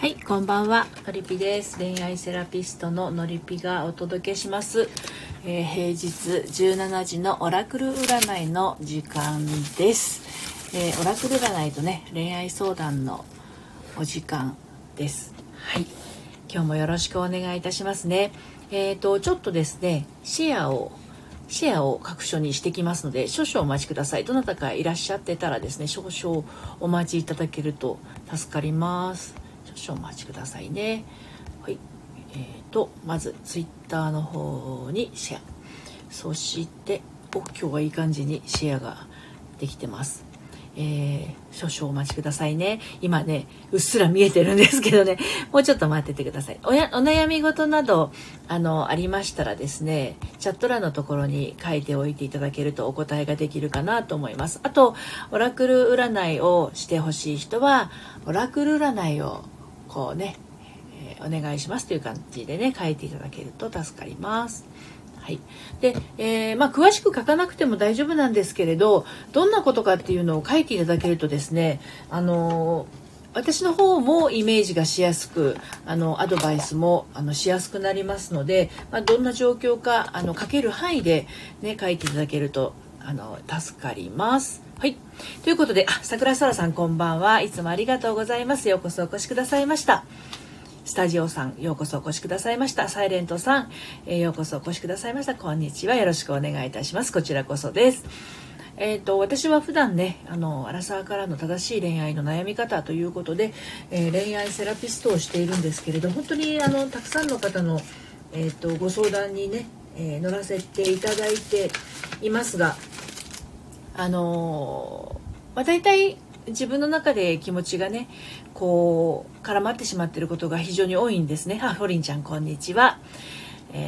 はい、こんばんは、のりぴです。恋愛セラピストののりぴがお届けします。平日17時のオラクル占いの時間です。オラクル占いとね、恋愛相談のお時間です。はい、今日もよろしくお願いいたしますね。ちょっとですね、シェアを各所にしてきますので、少々お待ちください。どなたかいらっしゃってたらですね、少々お待ちいただけると助かります。少々お待ちくださいね。はい、まずツイッターの方にシェア、そして今日はいい感じにシェアができてます。少々お待ちくださいね。今ね、うっすら見えてるんですけどね、もうちょっと待っててください。お悩み事などありましたらですね、チャット欄のところに書いておいていただけるとお答えができるかなと思います。あと、オラクル占いをしてほしい人はオラクル占いをこうね、お願いしますという感じでね、書いていただけると助かります。はい、で、詳しく書かなくても大丈夫なんですけれど、どんなことかっていうのを書いていただけるとですね、私の方もイメージがしやすく、アドバイスもしやすくなりますので、どんな状況か書ける範囲で、ね、書いていただけると助かります。はい、ということで、桜空さんこんばんは。いつもありがとうございます。ようこそお越しくださいました。スタジオさん、ようこそお越しくださいました。サイレントさん、ようこそお越しくださいました。こんにちは、よろしくお願いいたします。こちらこそです。私は普段ね、アラサーからの正しい恋愛の悩み方ということで、恋愛セラピストをしているんですけれど、本当にたくさんの方の、ご相談にね、乗らせていただいていますが、大体自分の中で気持ちがね、こう絡まってしまっていることが非常に多いんですね。フォリンちゃんこんにちは、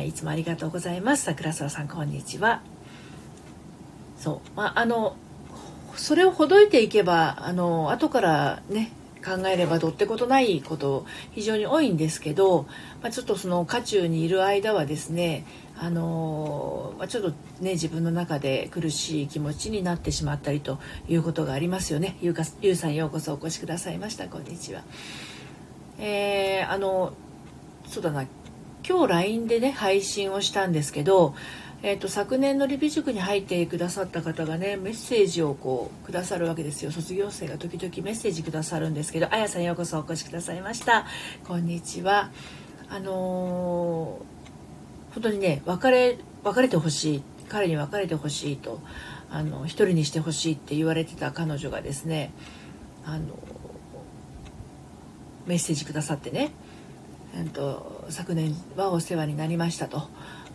いつもありがとうございます。桜沢さんこんにちは。そう、それをほどいていけば後からね考えればどってことないこと非常に多いんですけど、ちょっとその渦中にいる間はですね、ちょっとね、自分の中で苦しい気持ちになってしまったりということがありますよね。ゆうさんようこそお越しくださいました。こんにちは。そうだな、今日 LINE でね配信をしたんですけど、昨年のリピ塾に入ってくださった方がね、メッセージをこうくださるわけですよ。卒業生が時々メッセージくださるんですけど、あやさんようこそお越しくださいました。こんにちは。本当にね、別れてほしい、彼に別れてほしいと、一人にしてほしいって言われてた彼女がですね、メッセージくださってね、昨年はお世話になりましたと、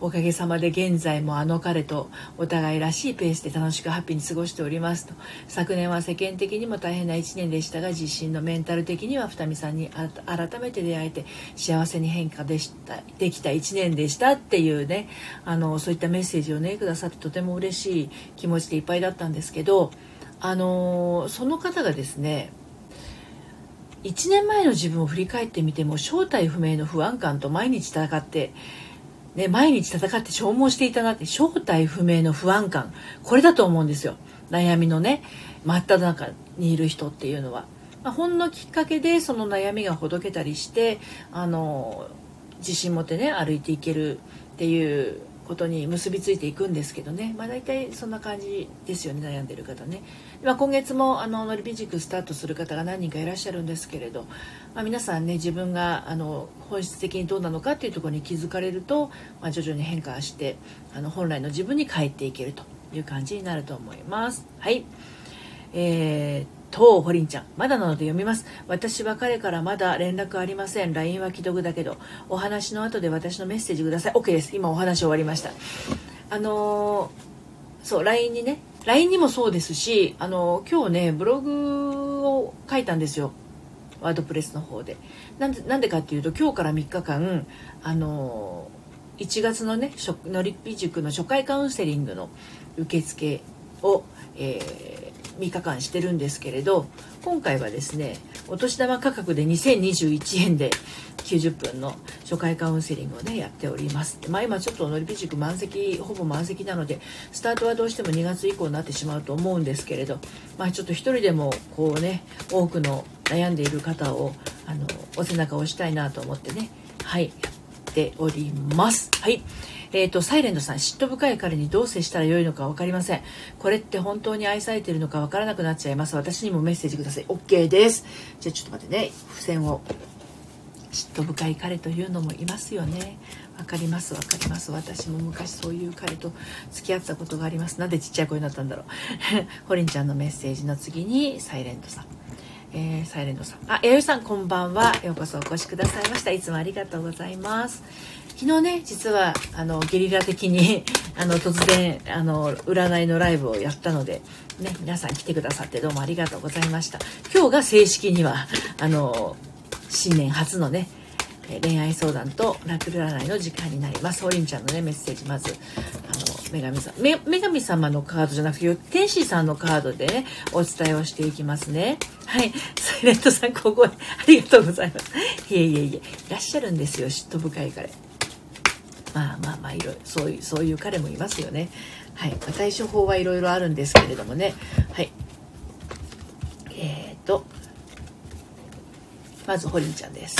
おかげさまで現在も彼とお互いらしいペースで楽しくハッピーに過ごしておりますと、昨年は世間的にも大変な1年でしたが、自身のメンタル的には二見さんに改めて出会えて幸せに変化できた1年でしたっていうね、そういったメッセージをねくださって、とても嬉しい気持ちでいっぱいだったんですけど、その方がですね、1年前の自分を振り返ってみても、正体不明の不安感と毎日戦って消耗していたなって、正体不明の不安感、これだと思うんですよ。悩みのね真っただ中にいる人っていうのは、ほんのきっかけでその悩みがほどけたりして、自信持ってね歩いていけるっていうことに結びついていくんですけどね、大体そんな感じですよね、悩んでる方ね。今月ものりぴ塾スタートする方が何人かいらっしゃるんですけれど、皆さんね、自分が本質的にどうなのかっていうところに気づかれると、徐々に変化して本来の自分に帰っていけるという感じになると思います。はい、ほりんちゃんまだなので読みます。私は彼からまだ連絡ありません。 LINE は既読だけど、お話の後で私のメッセージください。 OK です。今お話終わりました。そう LINE にもそうですし、今日ねブログを書いたんですよ、ワードプレスの方で。なんでかっていうと、今日から3日間1月のねのりぴ塾の初回カウンセリングの受付を3日間してるんですけれど、今回はですねお年玉価格で2021円で90分の初回カウンセリングをねやっております。まあ、今ちょっとのりぴ塾満席ほぼ満席なのでスタートはどうしても2月以降になってしまうと思うんですけれど、まあ、ちょっと一人でもこうね多くの悩んでいる方をお背中を押したいなと思ってね、はい、やっております。はい、サイレントさん、嫉妬深い彼にどう接したらよいのか分かりません。これって本当に愛されているのか分からなくなっちゃいます。私にもメッセージください。 OK です。じゃあちょっと待ってね、付箋を。嫉妬深い彼というのもいますよね。分かります、分かります。私も昔そういう彼と付き合ったことがあります。なんでちっちゃい声になったんだろうホリンちゃんのメッセージの次にサイレントさん、サイレントさん、あ、やよさんこんばんは、ようこそお越しくださいました。いつもありがとうございます。昨日ね実はゲリラ的に突然占いのライブをやったので、ね、皆さん来てくださってどうもありがとうございました。今日が正式には新年初のね恋愛相談と楽占いの時間になります。ホリンちゃんのねメッセージ、まず女神様のカードじゃなくて天使さんのカードで、ね、お伝えをしていきますね。はい、サイレントさんここへありがとうございます。いえいらっしゃるんですよ、嫉妬深い彼。まあいろいろそういう彼もいますよね。はい、対処法はいろいろあるんですけれどもね。はい、まずホリンちゃんです。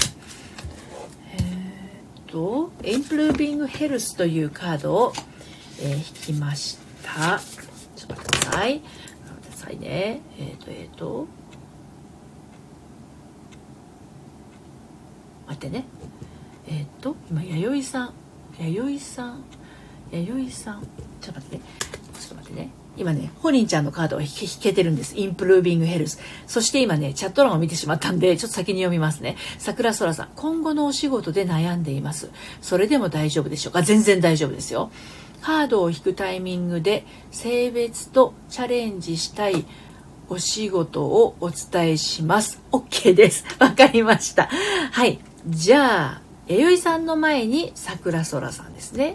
インプルービングヘルスというカードを引きました。ちょっと待ってください、ね。待ってね。今弥生さんちょっと待ってね。今ねホリンちゃんのカードを引けてるんです。インプルービングヘルス。そして今ねチャット欄を見てしまったんでちょっと先に読みますね。桜空さん、今後のお仕事で悩んでいます。それでも大丈夫でしょうか。全然大丈夫ですよ。カードを引くタイミングで性別とチャレンジしたいお仕事をお伝えします。 OK です。わかりました。はい、じゃあ弥生さんの前に桜空さんですね。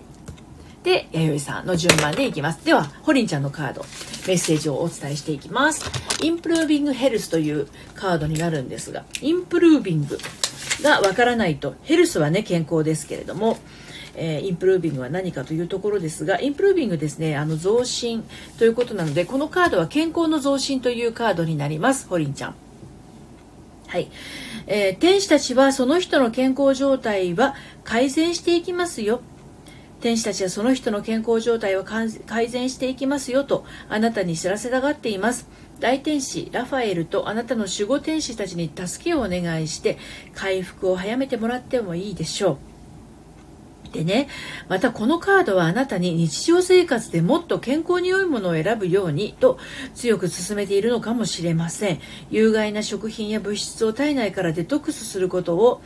で弥生さんの順番でいきます。ではホリンちゃんのカードメッセージをお伝えしていきます。インプルービングヘルスというカードになるんですが、インプルービングがわからないと、ヘルスはね健康ですけれども、インプルービングは何かというところですが、インプルービングですね、増進ということなので、このカードは健康の増進というカードになります。ホリンちゃん、はい、天使たちはその人の健康状態は改善していきますよ。天使たちはその人の健康状態を改善していきますよとあなたに知らせたがっています。大天使ラファエルとあなたの守護天使たちに助けをお願いして回復を早めてもらってもいいでしょう。でね、またこのカードはあなたに日常生活でもっと健康に良いものを選ぶようにと強く勧めているのかもしれません。有害な食品や物質を体内からデトックスすることを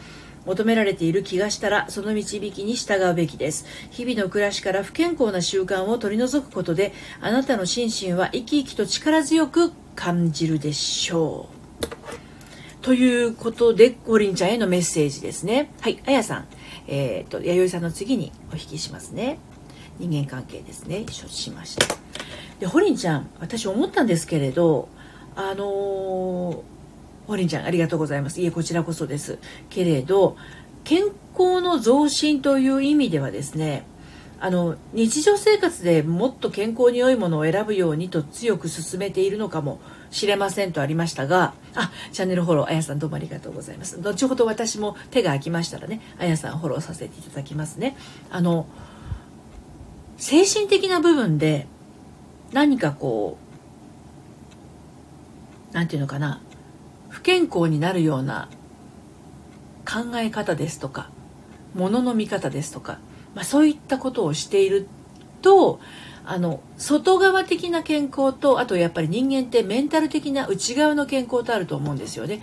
求められている気がしたら、その導きに従うべきです。日々の暮らしから不健康な習慣を取り除くことであなたの心身は生き生きと力強く感じるでしょう。ということでホリンちゃんへのメッセージですね。はい、あやさん、弥生さんの次にお引きしますね。人間関係ですね。承知しました。でホリンちゃん、私思ったんですけれど、ホリンちゃんありがとうございます。いえ、こちらこそですけれど、健康の増進という意味ではですね、日常生活でもっと健康に良いものを選ぶようにと強く勧めているのかもしれませんとありましたが、チャンネルフォロー、あやさんどうもありがとうございます。後ほど私も手が空きましたらね、あやさんフォローさせていただきますね。精神的な部分で何かこうなんていうのかな、不健康になるような考え方ですとか物の見方ですとか、そういったことをしていると、外側的な健康と、あとやっぱり人間ってメンタル的な内側の健康とあると思うんですよね。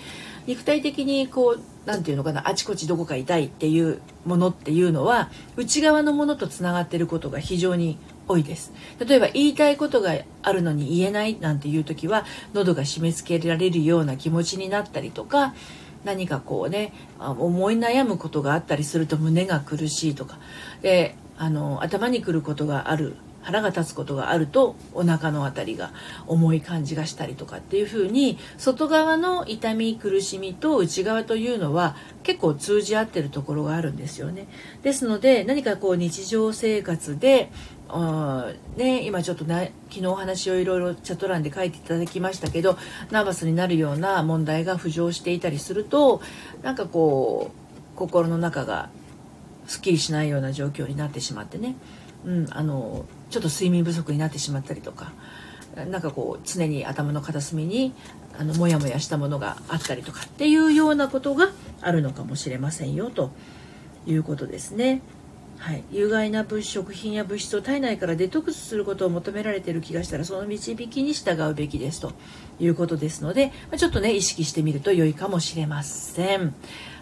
肉体的にこうなんていうのかな、あちこちどこか痛いっていうものっていうのは内側のものとつながっていることが非常に多いです。例えば言いたいことがあるのに言えないなんていう時は喉が締め付けられるような気持ちになったりとか、何かこうね思い悩むことがあったりすると胸が苦しいとかで、頭にくることがある腹が立つことがあるとお腹のあたりが重い感じがしたりとかっていう風に、外側の痛み苦しみと内側というのは結構通じ合ってるところがあるんですよね。ですので何かこう日常生活で今ちょっと昨日お話をいろいろチャット欄で書いていただきましたけど、ナーバスになるような問題が浮上していたりすると、なんかこう心の中がすっきりしないような状況になってしまってね、ちょっと睡眠不足になってしまったりとか、なんかこう常に頭の片隅にモヤモヤしたものがあったりとかっていうようなことがあるのかもしれませんよということですね。はい、有害な食品や物質を体内からデトックスすることを求められている気がしたら、その導きに従うべきですということですので、ちょっとね意識してみると良いかもしれません。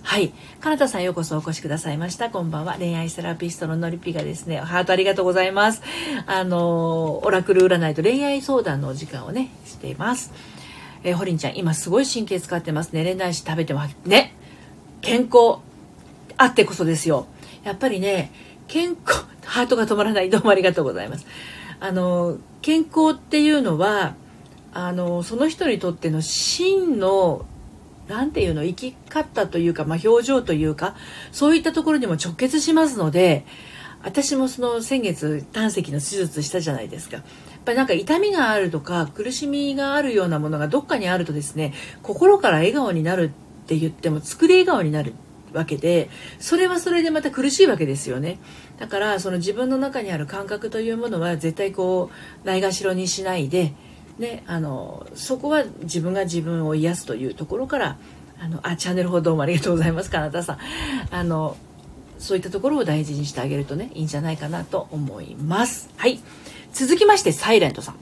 はい、かなたさんようこそお越しくださいました。こんばんは。恋愛セラピストののりぴがですね、ハートありがとうございます。オラクル占いと恋愛相談のお時間をねしています。ホリンちゃん今すごい神経使ってますね。寝れないし食べてもね、健康あってこそですよ。やっぱりね健康、ハートが止まらない、どうもありがとうございます。健康っていうのはその人にとっての真の生き方というか、表情というか、そういったところにも直結しますので、私も先月胆石の手術したじゃないですか。やっぱりなんか痛みがあるとか苦しみがあるようなものがどっかにあるとですね、心から笑顔になるって言っても作り笑顔になるわけで、それはそれでまた苦しいわけですよね。だから自分の中にある感覚というものは絶対こうないがしろにしないで、ね、そこは自分が自分を癒すというところから、チャンネルフォローどうもありがとうございます、かなたさん。そういったところを大事にしてあげるとね、いいんじゃないかなと思います。はい、続きましてサイレントさん、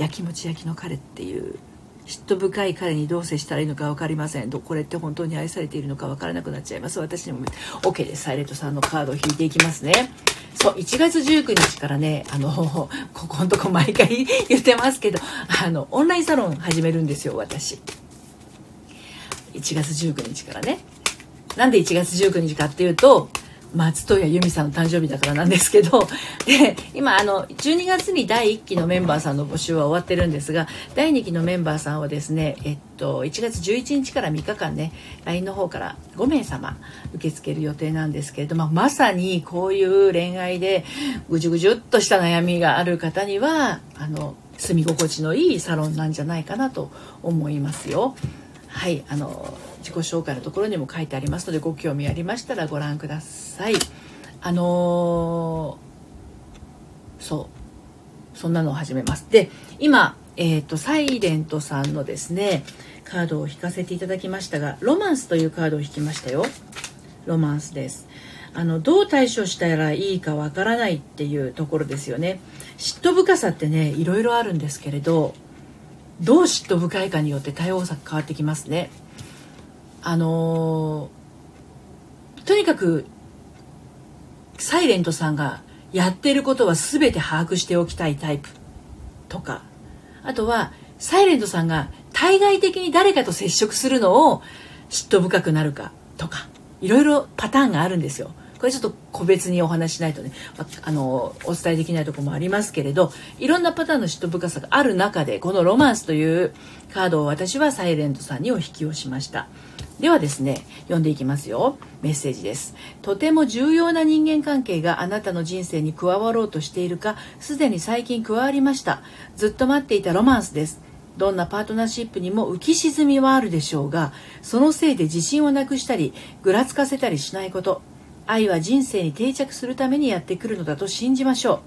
やきもち焼きの彼っていう嫉妬深い彼にどう接したらいいのか分かりません。これって本当に愛されているのか分からなくなっちゃいます。私にも OK です。サイレントさんのカードを引いていきますね。そう、1月19日からね、ここのとこ毎回言ってますけど、オンラインサロン始めるんですよ、私。1月19日からね。なんで1月19日かっていうと、松任谷由実さんの誕生日だからなんですけど、で今12月に第1期のメンバーさんの募集は終わってるんですが、第2期のメンバーさんをですね、1月11日から3日間ね LINE の方から5名様受け付ける予定なんですけれども、まさにこういう恋愛でぐじゅぐじゅっとした悩みがある方には住み心地のいいサロンなんじゃないかなと思いますよ。はい、自己紹介のところにも書いてありますので、ご興味ありましたらご覧ください。そんなのを始めます。で、今、サイレントさんのですねカードを引かせていただきましたが、ロマンスというカードを引きましたよ。ロマンスです。どう対処したらいいかわからないっていうところですよね。嫉妬深さってねいろいろあるんですけれど、どう嫉妬深いかによって対応策変わってきますね。とにかくサイレントさんがやっていることは全て把握しておきたいタイプとか、あとはサイレントさんが対外的に誰かと接触するのを嫉妬深くなるかとか、いろいろパターンがあるんですよ。これちょっと個別にお話しないとね、お伝えできないところもありますけれど、いろんなパターンの嫉妬深さがある中で、このロマンスというカードを私はサイレントさんにお引きをしました。ではですね、読んでいきますよ。メッセージです。とても重要な人間関係があなたの人生に加わろうとしているか、すでに最近加わりました。ずっと待っていたロマンスです。どんなパートナーシップにも浮き沈みはあるでしょうが、そのせいで自信をなくしたりぐらつかせたりしないこと、愛は人生に定着するためにやってくるのだと信じましょ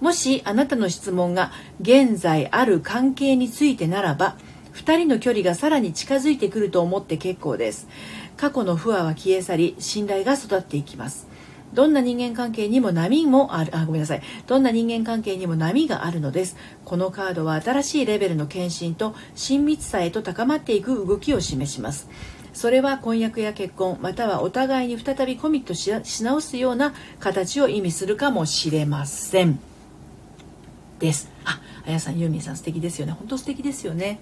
う。もしあなたの質問が現在ある関係についてならば、2人の距離がさらに近づいてくると思って結構です。過去の不和は消え去り、信頼が育っていきます。どんな人間関係にも波があるのです。このカードは新しいレベルの献身と親密さへと高まっていく動きを示します。それは婚約や結婚、またはお互いに再びコミットし直すような形を意味するかもしれませんです。あやさん、ユーミンさん素敵ですよね。本当素敵ですよね。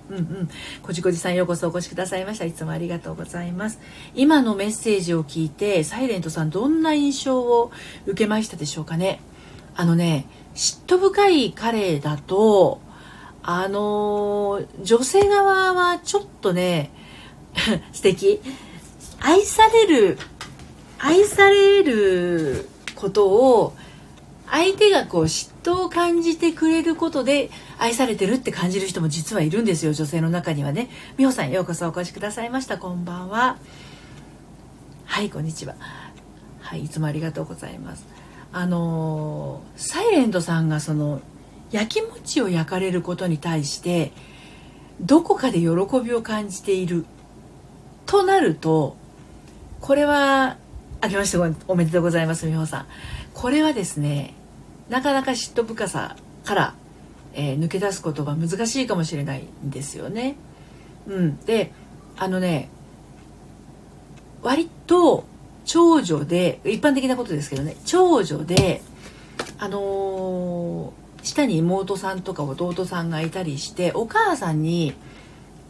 こじこじさんようこそお越しくださいました。いつもありがとうございます。今のメッセージを聞いてサイレントさん、どんな印象を受けましたでしょうかね。嫉妬深い彼だと女性側はちょっとね素敵、愛されることを相手がこう嫉妬を感じてくれることで愛されてるって感じる人も実はいるんですよ、女性の中にはね。美穂さん、ようこそお越しくださいました。こんばんは。はい、こんにちは。はい、いつもありがとうございます。サイレントさんがその焼き餅を焼かれることに対してどこかで喜びを感じているとなると、これは明けましておめでとうございます美穂さん。これはですね、なかなか嫉妬深さから、抜け出すことが難しいかもしれないんですよね。で、割と長女で、一般的なことですけどね、長女で下に妹さんとか弟さんがいたりして、お母さんに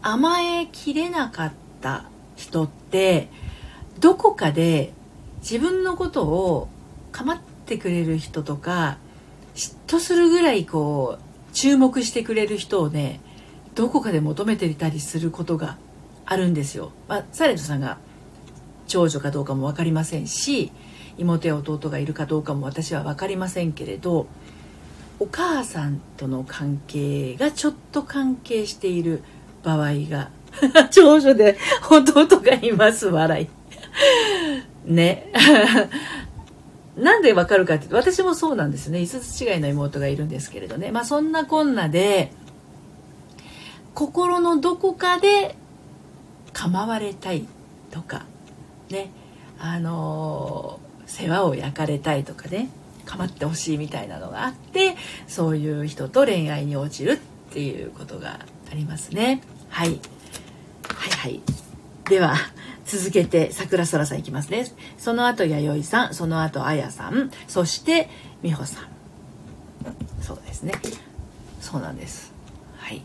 甘えきれなかった人ってどこかで自分のことを構ってくれる人とか、嫉妬するぐらいこう注目してくれる人をね、どこかで求めていたりすることがあるんですよ。サイレントさんが長女かどうかも分かりませんし、妹や弟がいるかどうかも私は分かりませんけれど、お母さんとの関係がちょっと関係している場合が長女で弟がいます。笑いねなんでわかるかって、私もそうなんですね。5つ違いの妹がいるんですけれどね。そんなこんなで心のどこかで構われたいとかね、世話を焼かれたいとかね、構ってほしいみたいなのがあって、そういう人と恋愛に落ちるっていうことがありますね。はい、はいはい。では続けて桜空さんいきますね。その後弥生さん、その後あやさん、そして美穂さん。そうですね、そうなんです。はい、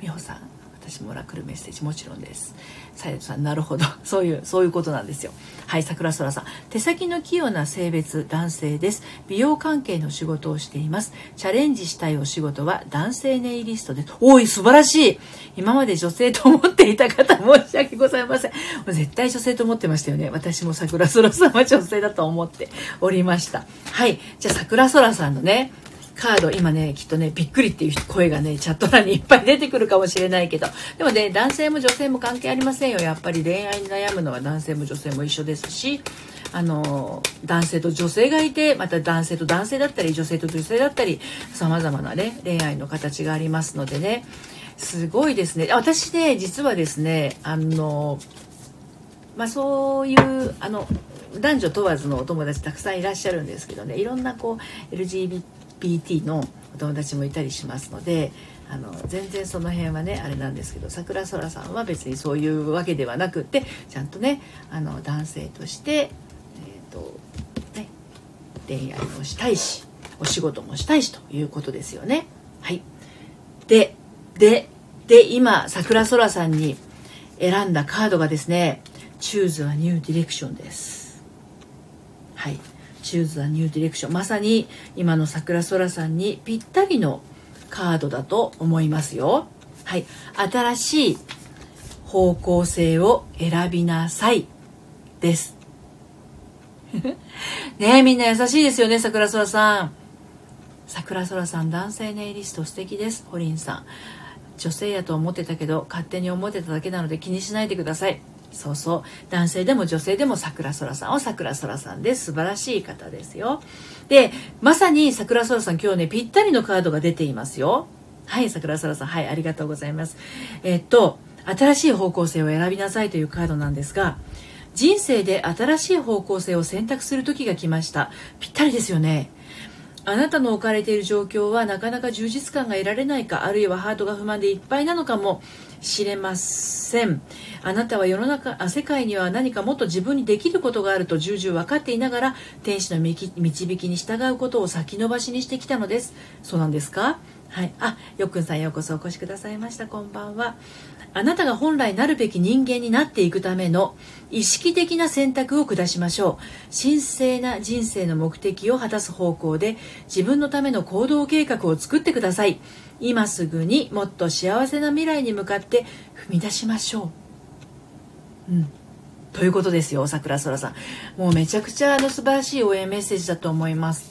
美穂さん、私もラクルメッセージもちろんです。サイレントさん、なるほど、そういうことなんですよ。はい、桜空さん、手先の器用な性別男性です。美容関係の仕事をしています。チャレンジしたいお仕事は男性ネイリストです。おい、素晴らしい。今まで女性と思っていた方、申し訳ございません。絶対女性と思ってましたよね。私も桜空さんは女性だと思っておりました。はい、じゃあ桜空さんのねカード、今ね、きっとね、びっくりっていう声がね、チャット欄にいっぱい出てくるかもしれないけど、でもね、男性も女性も関係ありませんよ。やっぱり恋愛に悩むのは男性も女性も一緒ですし、男性と女性がいて、また男性と男性だったり、女性と女性だったり、様々なね、恋愛の形がありますのでね、すごいですね。私ね、実はですね、そういう、男女問わずのお友達たくさんいらっしゃるんですけどね、いろんなこう、LGBT のお友達もいたりしますので、全然その辺はねあれなんですけど、桜空さんは別にそういうわけではなくて、ちゃんとね男性として、ね、恋愛もしたいしお仕事もしたいしということですよね。はい、で今桜空さんに選んだカードがですね、Choose a New Direction です。はい、チューズ・ザ・ニュー・ディレクション、まさに今の桜空さんにぴったりのカードだと思いますよ。はい、新しい方向性を選びなさいですねえ、みんな優しいですよね、桜空さん。桜空さん、男性ネイリスト素敵です。ホリンさん、女性やと思ってたけど勝手に思ってただけなので気にしないでください。そうそう、男性でも女性でも桜空さんは桜空さんです。素晴らしい方ですよ。で、まさに桜空さん、今日ねぴったりのカードが出ていますよ。はい、桜空さん、はい、ありがとうございます。新しい方向性を選びなさいというカードなんですが、人生で新しい方向性を選択する時が来ました。ぴったりですよね。あなたの置かれている状況はなかなか充実感が得られないか、あるいはハートが不満でいっぱいなのかもしれません。あなたは世界には何かもっと自分にできることがあると重々分かっていながら、天使の導きに従うことを先延ばしにしてきたのです。そうなんですか。はい、よっくんさん、ようこそお越しくださいました。こんばんは。あなたが本来なるべき人間になっていくための意識的な選択を下しましょう。神聖な人生の目的を果たす方向で自分のための行動計画を作ってください。今すぐにもっと幸せな未来に向かって踏み出しましょう。ということですよ、桜空さん。もうめちゃくちゃ素晴らしい応援メッセージだと思います。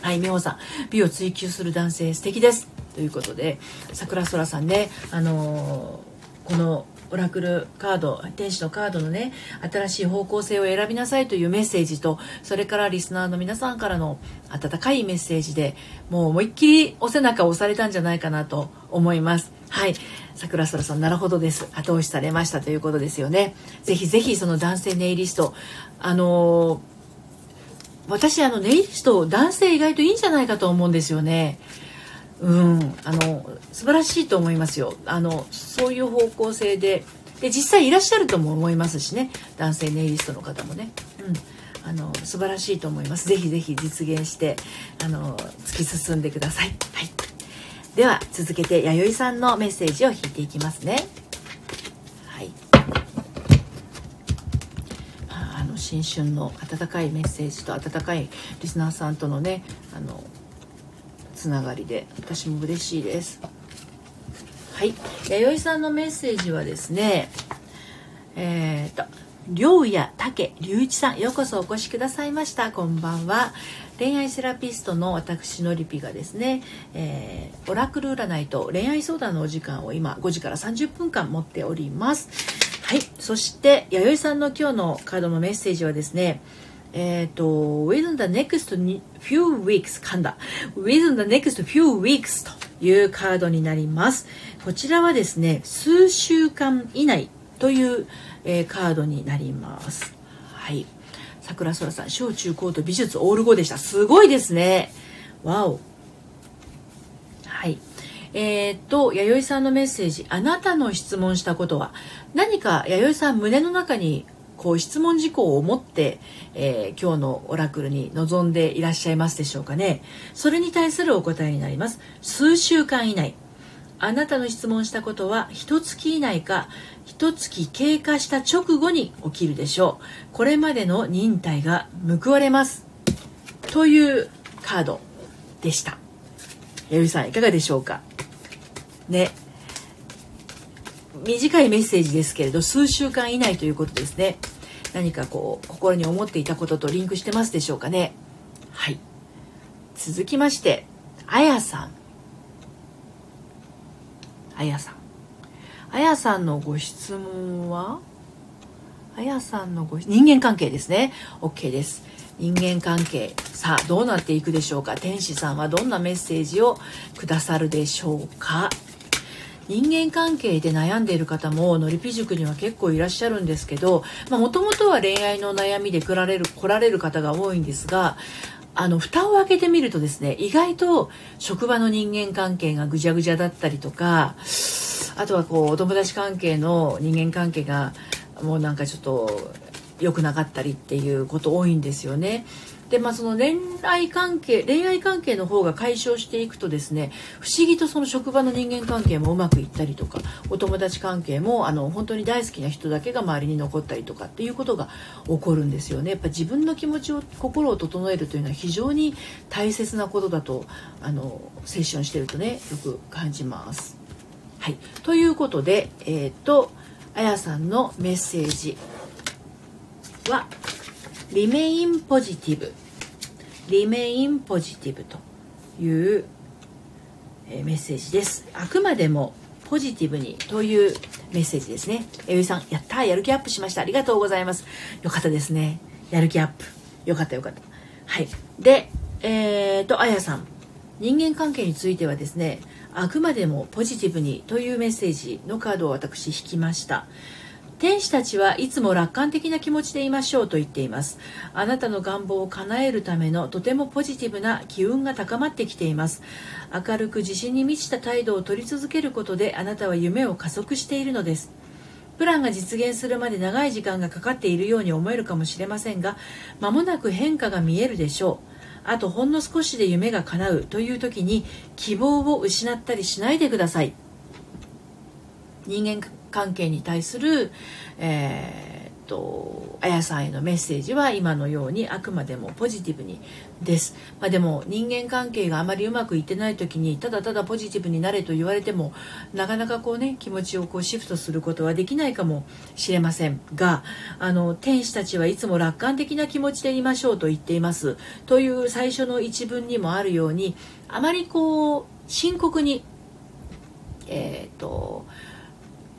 はい、美穂さん、美を追求する男性素敵ですということで、桜空さんね、このオラクルカード、天使のカードのね、新しい方向性を選びなさいというメッセージと、それからリスナーの皆さんからの温かいメッセージで、もう思いっきりお背中を押されたんじゃないかなと思います。はい、桜空さん、なるほどです、後押しされましたということですよね。ぜひぜひその男性ネイリスト、私ネイリスト男性意外といいんじゃないかと思うんですよね。素晴らしいと思いますよ。そういう方向性で実際いらっしゃるとも思いますしね、男性ネイリストの方もね、素晴らしいと思います。ぜひぜひ実現して突き進んでください。はい、では続けて弥生さんのメッセージを引いていきますね。はい、新春の温かいメッセージと温かいリスナーさんとのねつながりで私も嬉しいです。はい、弥生さんのメッセージはですね、涼也武隆一さん、ようこそお越しくださいました。こんばんは。恋愛セラピストの私のりぴがですね、オラクル占いと恋愛相談のお時間を今5時から30分間持っております。はい、そして弥生さんの今日のカードのメッセージはですね、within the next few weeks within the next few weeks というカードになります。こちらはですね、数週間以内という、カードになります。はい、桜空さん、小中高と美術オール5でした。すごいですね。わお。はい。弥生さんのメッセージ、あなたの質問したことは、何か弥生さん胸の中にこう質問事項を持って、今日のオラクルに臨んでいらっしゃいますでしょうかね。それに対するお答えになります。数週間以内、あなたの質問したことは1月以内か1月経過した直後に起きるでしょう。これまでの忍耐が報われますというカードでした。弥生さん、いかがでしょうかね。短いメッセージですけれど、数週間以内ということですね。何かこう心に思っていたこととリンクしてますでしょうかね。はい、続きまして、あやさんのご質問は、人間関係ですね。 OK です。人間関係、さあどうなっていくでしょうか。天使さんはどんなメッセージをくださるでしょうか。人間関係で悩んでいる方ものりぴ塾には結構いらっしゃるんですけど、もともとは恋愛の悩みで来られる方が多いんですが、蓋を開けてみるとですね、意外と職場の人間関係がぐじゃぐじゃだったりとか、あとはこうお友達関係の人間関係がもうなんかちょっと良くなかったりっていうこと多いんですよね。で、その恋愛関係の方が解消していくとですね、不思議とその職場の人間関係もうまくいったりとか、お友達関係も本当に大好きな人だけが周りに残ったりとかっていうことが起こるんですよね。やっぱ自分の気持ちを、心を整えるというのは非常に大切なことだとセッションしてるとね、よく感じます。はい、ということで、あやさんのメッセージはリメインポジティブというメッセージです。あくまでもポジティブにというメッセージですね。ゆいさん、やった、やる気アップしました。ありがとうございます。よかったですね、やる気アップ。よかった。はい、で、あやさん、人間関係についてはですね、あくまでもポジティブにというメッセージのカードを私引きました。天使たちはいつも楽観的な気持ちでいましょうと言っています。あなたの願望を叶えるためのとてもポジティブな機運が高まってきています。明るく自信に満ちた態度を取り続けることで、あなたは夢を加速しているのです。プランが実現するまで長い時間がかかっているように思えるかもしれませんが、間もなく変化が見えるでしょう。あとほんの少しで夢が叶うという時に希望を失ったりしないでください。人間関係に対する、あやさんへのメッセージは今のようにあくまでもポジティブにです、でも人間関係があまりうまくいってない時にただただポジティブになれと言われてもなかなかこうね気持ちをこうシフトすることはできないかもしれませんが、天使たちはいつも楽観的な気持ちでいましょうと言っていますという最初の一文にもあるように、あまりこう深刻に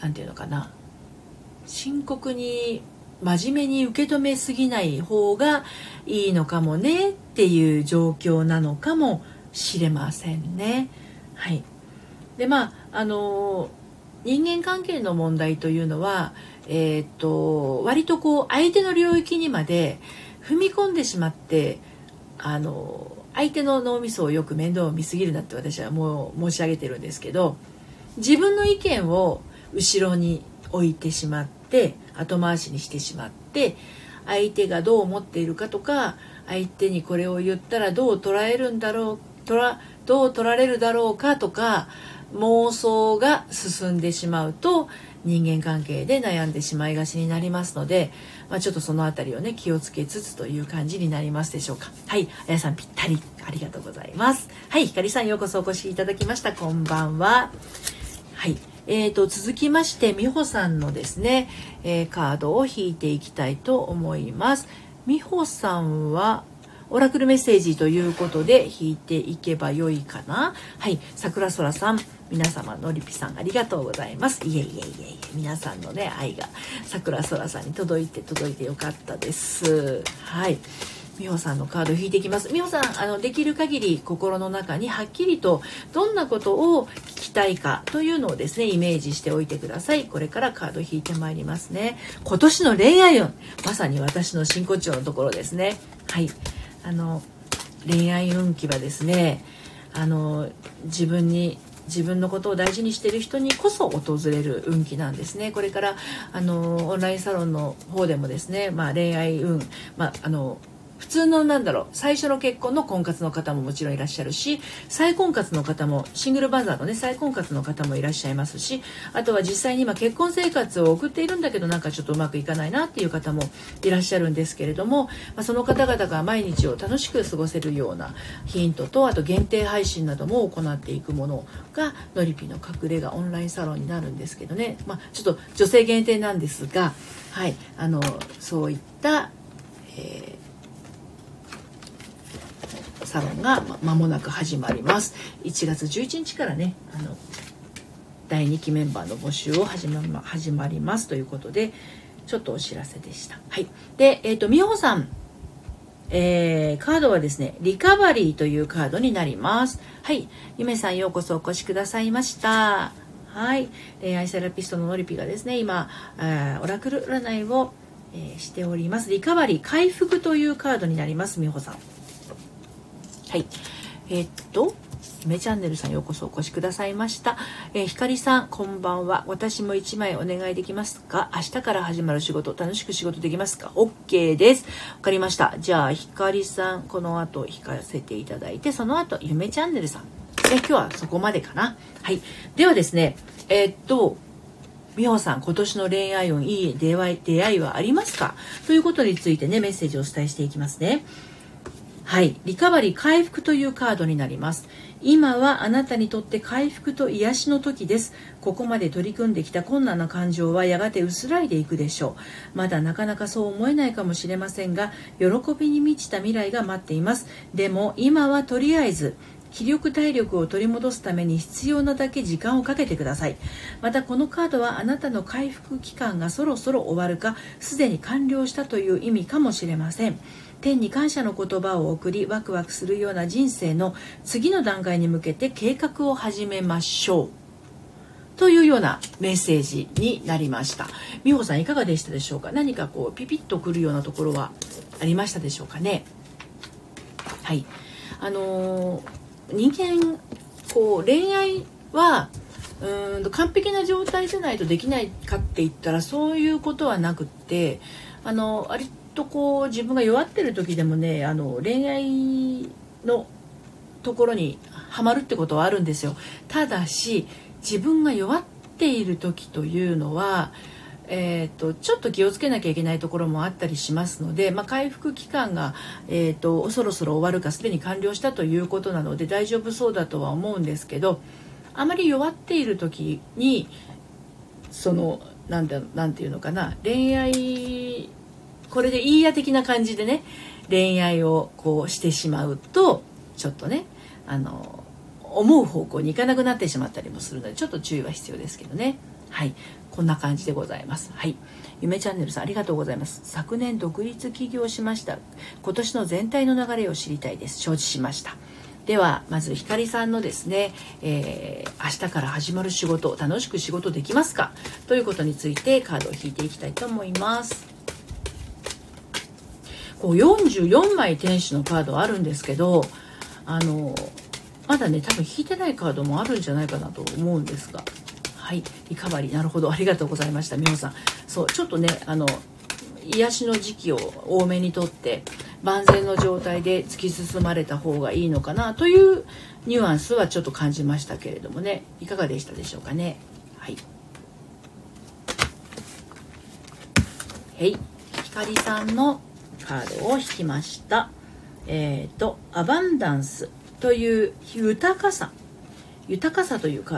なんていうのかな、深刻に真面目に受け止めすぎない方がいいのかもねっていう状況なのかもしれませんね。はい。で人間関係の問題というのは、割とこう相手の領域にまで踏み込んでしまって相手の脳みそをよく面倒を見すぎるなって私はもう申し上げてるんですけど、自分の意見を後ろに置いてしまって後回しにしてしまって、相手がどう思っているかとか相手にこれを言ったらどう捉えるんだろうどう取られるだろうかとか妄想が進んでしまうと人間関係で悩んでしまいがちになりますので、ちょっとそのあたりをね気をつけつつという感じになりますでしょうか。はい、あやさんぴったりありがとうございます。はい、ひかりさんようこそお越しいただきました。こんばんは。はい。続きまして美穂さんのですね、カードを引いていきたいと思います。美穂さんはオラクルメッセージということで引いていけばよいかな。はい、桜空さん、皆様のりぴさんありがとうございます。いえ皆さんのね愛が桜空さんに届いてよかったです。はい、美穂さんのカードを引いていきます。美穂さんできる限り心の中にはっきりとどんなことを聞きたいかというのをですねイメージしておいてください。これからカードを引いてまいりますね。今年の恋愛運、まさに私の真骨頂のところですね。はい、恋愛運気はですね自分のことを大事にしている人にこそ訪れる運気なんですね。これからオンラインサロンの方でもですね、恋愛運、普通の最初の結婚の婚活の方ももちろんいらっしゃるし、再婚活の方もシングルマザーのね再婚活の方もいらっしゃいますし、あとは実際に今結婚生活を送っているんだけどちょっとうまくいかないなっていう方もいらっしゃるんですけれども、その方々が毎日を楽しく過ごせるようなヒントと、あと限定配信なども行っていくものがのりぴの隠れ家オンラインサロンになるんですけどね、ちょっと女性限定なんですが、はい、そういった、サロンが間もなく始まります。1月11日からね第2期メンバーの募集を始まりますということで、ちょっとお知らせでした。はい、で、美穂さん、カードはですねリカバリーというカードになります。はい、ゆめさんようこそお越しくださいました。はい、恋愛セラピストののりぴがですね今オラクル占いを、しております。リカバリー、回復というカードになります。美穂さん、はい、めチャンネルさんようこそお越しくださいました。ひかりさんこんばんは。私も1枚お願いできますか。明日から始まる仕事、楽しく仕事できますか。 OK です。わかりました。じゃあひかりさんこの後引かせていただいて、その後ゆめチャンネルさん、今日はそこまでかな。はい、ではですね美穂さん今年の恋愛運、いい出会いはありますかということについてねメッセージをお伝えしていきますね。はい、リカバリー、回復というカードになります。今はあなたにとって回復と癒しの時です。ここまで取り組んできた困難な感情はやがて薄らいでいくでしょう。まだなかなかそう思えないかもしれませんが、喜びに満ちた未来が待っています。でも今はとりあえず気力体力を取り戻すために必要なだけ時間をかけてください。またこのカードはあなたの回復期間がそろそろ終わるかすでに完了したという意味かもしれません。天に感謝の言葉を送り、ワクワクするような人生の次の段階に向けて計画を始めましょうというようなメッセージになりました。美穂さんいかがでしたでしょうか。何かこうピピッとくるようなところはありましたでしょうかね。はい、人間こう恋愛は完璧な状態じゃないとできないかって言ったらそういうことはなくって、あれとこう自分が弱ってる時でもね恋愛のところにはまるってことはあるんですよ。ただし自分が弱っっている時というのは、ちょっと気をつけなきゃいけないところもあったりしますので、回復期間が、そろそろ終わるかすでに完了したということなので大丈夫そうだとは思うんですけど、あまり弱っている時になんていうのかな、恋愛これでいいや的な感じでね、恋愛をこうしてしまうとちょっとね思う方向に行かなくなってしまったりもするのでちょっと注意は必要ですけどね。はい、こんな感じでございます。はい、ゆめチャンネルさんありがとうございます。昨年独立起業しました。今年の全体の流れを知りたいです。承知しました。ではまずひかりさんのですね、明日から始まる仕事を楽しく仕事できますかということについてカードを引いていきたいと思います。こう44枚天使のカードあるんですけど、まだね多分引いてないカードもあるんじゃないかなと思うんですが。はい、リカバリー、なるほど、ありがとうございました、みほさん。そう、ちょっとね癒しの時期を多めにとって万全の状態で突き進まれた方がいいのかなというニュアンスはちょっと感じましたけれどもね、いかがでしたでしょうかね。はい、ひかりさんのカードを引きました。アバンダンスという豊かさというカ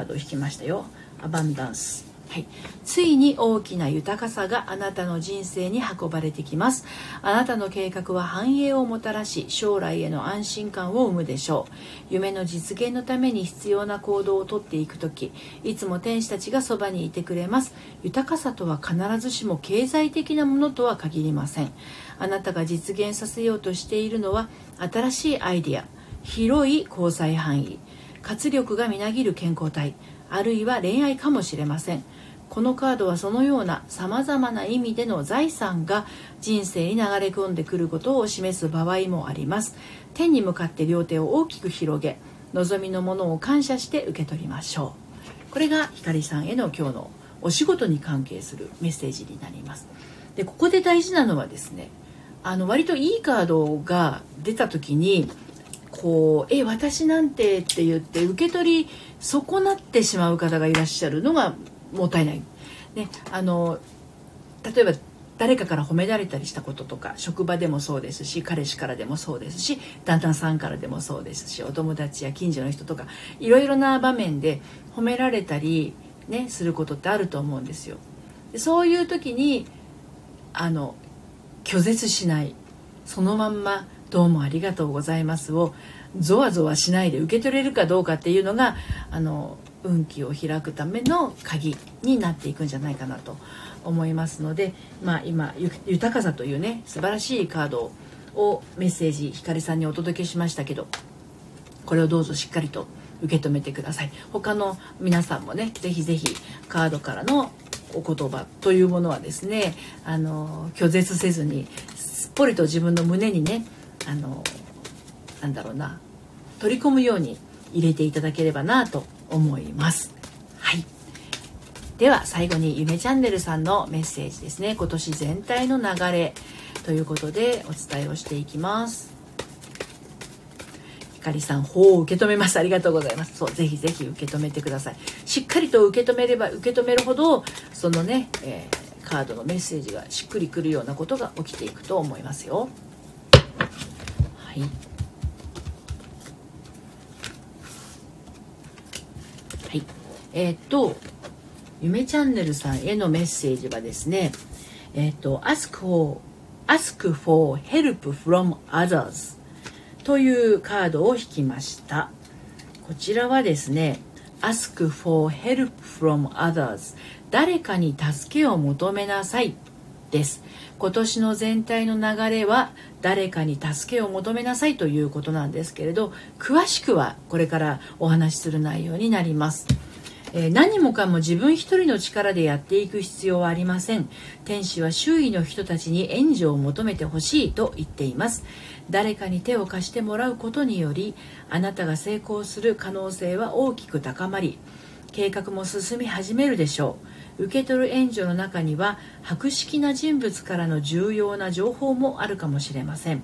ードを引きましたよ。アバンダンス、はい、ついに大きな豊かさがあなたの人生に運ばれてきます。あなたの計画は繁栄をもたらし、将来への安心感を生むでしょう。夢の実現のために必要な行動をとっていくとき、いつも天使たちがそばにいてくれます。豊かさとは必ずしも経済的なものとは限りません。あなたが実現させようとしているのは新しいアイディア、広い交際範囲、活力がみなぎる健康体、あるいは恋愛かもしれません。このカードはそのようなさまざまな意味での財産が人生に流れ込んでくることを示す場合もあります。天に向かって両手を大きく広げ、望みのものを感謝して受け取りましょう。これがひかりさんへの今日のお仕事に関係するメッセージになります。で、ここで大事なのはですね、割といいカードが出た時にこう私なんてって言って受け取り損なってしまう方がいらっしゃるのがもったいない、ね、例えば誰かから褒められたりしたこととか、職場でもそうですし、彼氏からでもそうですし、旦那さんからでもそうですし、お友達や近所の人とかいろいろな場面で褒められたり、ね、することってあると思うんですよ。で、そういう時に拒絶しない、そのまんまどうもありがとうございますをゾワゾワしないで受け取れるかどうかっていうのが運気を開くための鍵になっていくんじゃないかなと思いますので、今豊かさというね素晴らしいカードをメッセージひかりさんにお届けしましたけど、これをどうぞしっかりと受け止めてください。他の皆さんもね、ぜひぜひカードからのお言葉というものはですね、拒絶せずにすっぽりと自分の胸にね取り込むように入れていただければなと思います。はい。では最後にゆめチャンネルさんのメッセージですね。今年全体の流れということでお伝えをしていきます。ひかりさん、法を受け止めます。ありがとうございます。そう、ぜひぜひ受け止めてください。しっかりと受け止めれば受け止めるほどそのね、カードのメッセージがしっくりくるようなことが起きていくと思いますよ。はい、ゆめチャンネルさんへのメッセージはですね、ask for help from others というカードを引きました。こちらはですね、ask for help from others 誰かに助けを求めなさいです。今年の全体の流れは誰かに助けを求めなさいということなんですけれど、詳しくはこれからお話しする内容になります。何もかも自分一人の力でやっていく必要はありません。天使は周囲の人たちに援助を求めてほしいと言っています。誰かに手を貸してもらうことにより、あなたが成功する可能性は大きく高まり、計画も進み始めるでしょう。受け取る援助の中には博識な人物からの重要な情報もあるかもしれません。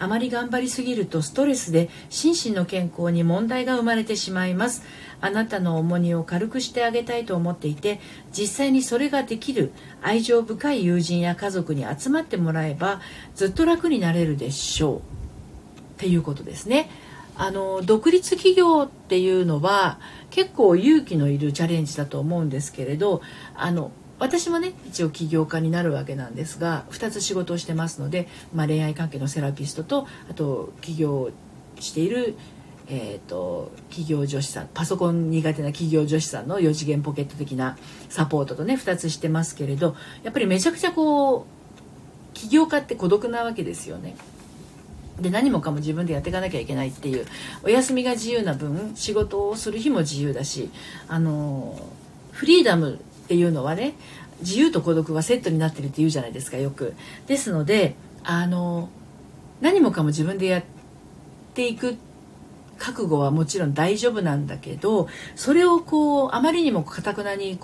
あまり頑張りすぎるとストレスで心身の健康に問題が生まれてしまいます。あなたの重荷を軽くしてあげたいと思っていて、実際にそれができる愛情深い友人や家族に集まってもらえばずっと楽になれるでしょうっていうことですね。独立企業っていうのは結構勇気のいるチャレンジだと思うんですけれど、私もね一応起業家になるわけなんですが、2つ仕事をしてますので、恋愛関係のセラピストと、あと起業している企業女子さん、パソコン苦手な企業女子さんの4次元ポケット的なサポートとね2つしてますけれど、やっぱりめちゃくちゃ起業家って孤独なわけですよね。で、何もかも自分でやっていかなきゃいけないっていう、お休みが自由な分仕事をする日も自由だし、フリーダムっていうのはね、自由と孤独はセットになってるって言うじゃないですか、よく。ですので何もかも自分でやっていく覚悟はもちろん大丈夫なんだけど、それをあまりにも固くなに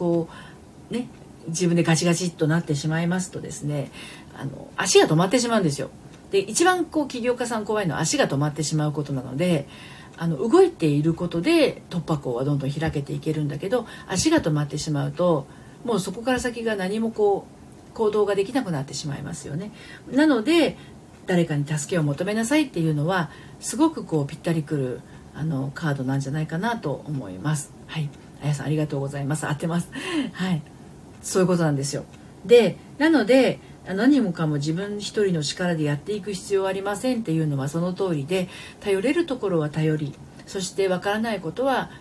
ね、自分でガチガチっとなってしまいますとですね、足が止まってしまうんですよ。で、一番起業家さん怖いのは足が止まってしまうことなので、動いていることで突破口はどんどん開けていけるんだけど、足が止まってしまうともうそこから先が何も行動ができなくなってしまいますよね。なので誰かに助けを求めなさいっていうのはすごくぴったりくるカードなんじゃないかなと思います。はい、あやさんありがとうございます。合ってます。はい、そういうことなんですよ。で、なので何もかも自分一人の力でやっていく必要はありませんっていうのはその通りで、頼れるところは頼り、そしてわからないことは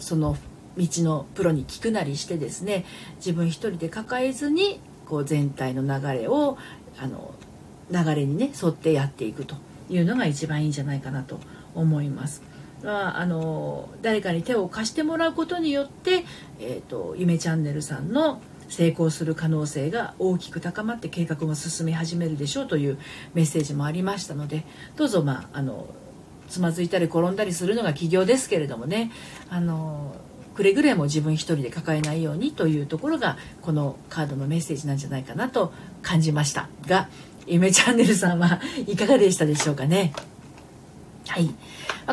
その道のプロに聞くなりしてですね、自分一人で抱えずに全体の流れを流れにね沿ってやっていくというのが一番いいんじゃないかなと思います。誰かに手を貸してもらうことによって、ゆめチャンネルさんの成功する可能性が大きく高まって計画も進み始めるでしょうというメッセージもありましたので、どうぞつまずいたり転んだりするのが起業ですけれどもね、くれぐれも自分一人で抱えないようにというところがこのカードのメッセージなんじゃないかなと感じましたが、ゆめチャンネルさんはいかがでしたでしょうかね。はい、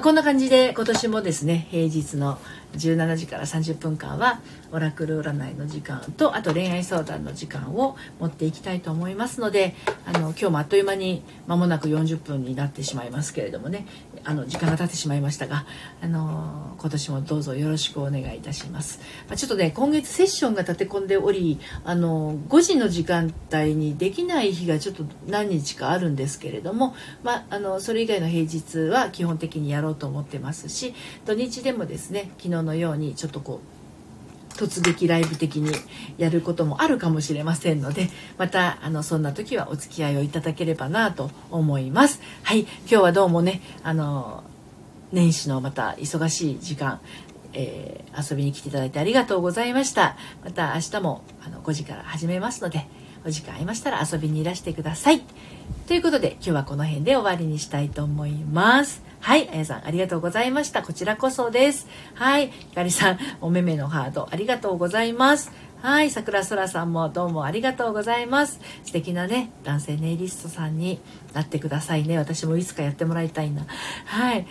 こんな感じで今年もですね、平日の17時から30分間はオラクル占いの時間と、あと恋愛相談の時間を持っていきたいと思いますので、今日もあっという間に間もなく40分になってしまいますけれどもね、時間が経ってしまいましたが、今年もどうぞよろしくお願いいたします。ちょっとね、今月セッションが立て込んでおり、5時の時間帯にできない日がちょっと何日かあるんですけれども、それ以外の平日は基本的にやろうと思ってますし、土日でもですね、昨日のようにちょっと突撃ライブ的にやることもあるかもしれませんので、またそんな時はお付き合いをいただければなと思います。はい、今日はどうもね、年始のまた忙しい時間、遊びに来ていただいてありがとうございました。また明日も5時から始めますので、お時間ありましたら遊びにいらしてくださいということで、今日はこの辺で終わりにしたいと思います。はい、あやさんありがとうございました。こちらこそです。はい、ひかりさんおめめのハートありがとうございます。はい、さくらそらさんもどうもありがとうございます。素敵なね、男性ネイリストさんになってくださいね。私もいつかやってもらいたいな。はい、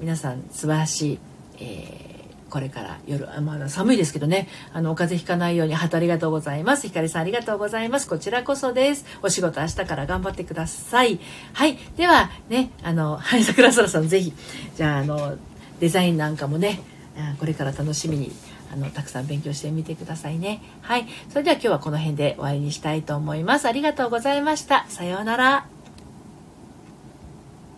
皆さん素晴らしい、これから夜、寒いですけどね、風邪ひかないように。ハートありがとうございます。ひかりさんありがとうございます。こちらこそです。お仕事明日から頑張ってください。はい、ではね、はい、桜空さんぜひ、じゃあデザインなんかもね、これから楽しみにたくさん勉強してみてくださいね。はい、それでは今日はこの辺で終わりにしたいと思います。ありがとうございました。さようなら。